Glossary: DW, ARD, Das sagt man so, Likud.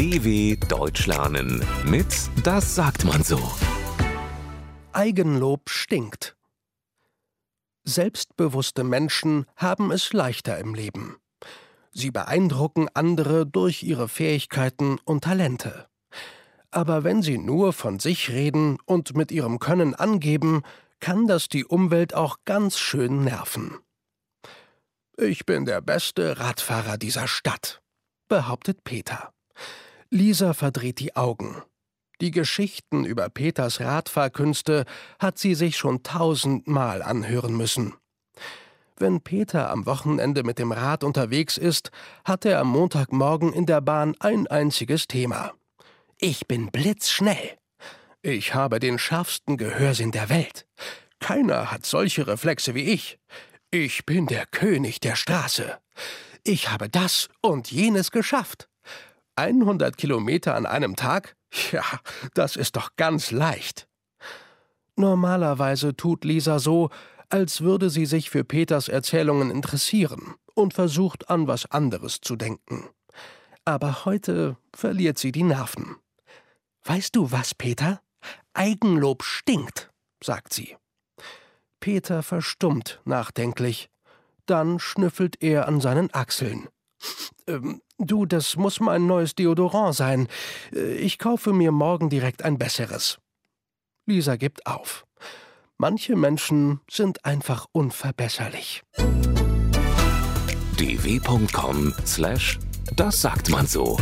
DW Deutsch lernen mit Das sagt man so. Eigenlob stinkt. Selbstbewusste Menschen haben es leichter im Leben. Sie beeindrucken andere durch ihre Fähigkeiten und Talente. Aber wenn sie nur von sich reden und mit ihrem Können angeben, kann das die Umwelt auch ganz schön nerven. Ich bin der beste Radfahrer dieser Stadt, behauptet Peter. Lisa verdreht die Augen. Die Geschichten über Peters Radfahrkünste hat sie sich schon 1000-mal anhören müssen. Wenn Peter am Wochenende mit dem Rad unterwegs ist, hat er am Montagmorgen in der Bahn ein einziges Thema. Ich bin blitzschnell. Ich habe den schärfsten Gehörsinn der Welt. Keiner hat solche Reflexe wie ich. Ich bin der König der Straße. Ich habe das und jenes geschafft. 100 Kilometer an einem Tag? Ja, das ist doch ganz leicht. Normalerweise tut Lisa so, als würde sie sich für Peters Erzählungen interessieren und versucht, an was anderes zu denken. Aber heute verliert sie die Nerven. »Weißt du was, Peter? Eigenlob stinkt«, sagt sie. Peter verstummt nachdenklich. Dann schnüffelt er an seinen Achseln. »Du, das muss mein neues Deodorant sein. Ich kaufe mir morgen direkt ein besseres.« Lisa gibt auf. Manche Menschen sind einfach unverbesserlich. dw.com/Das sagt man so.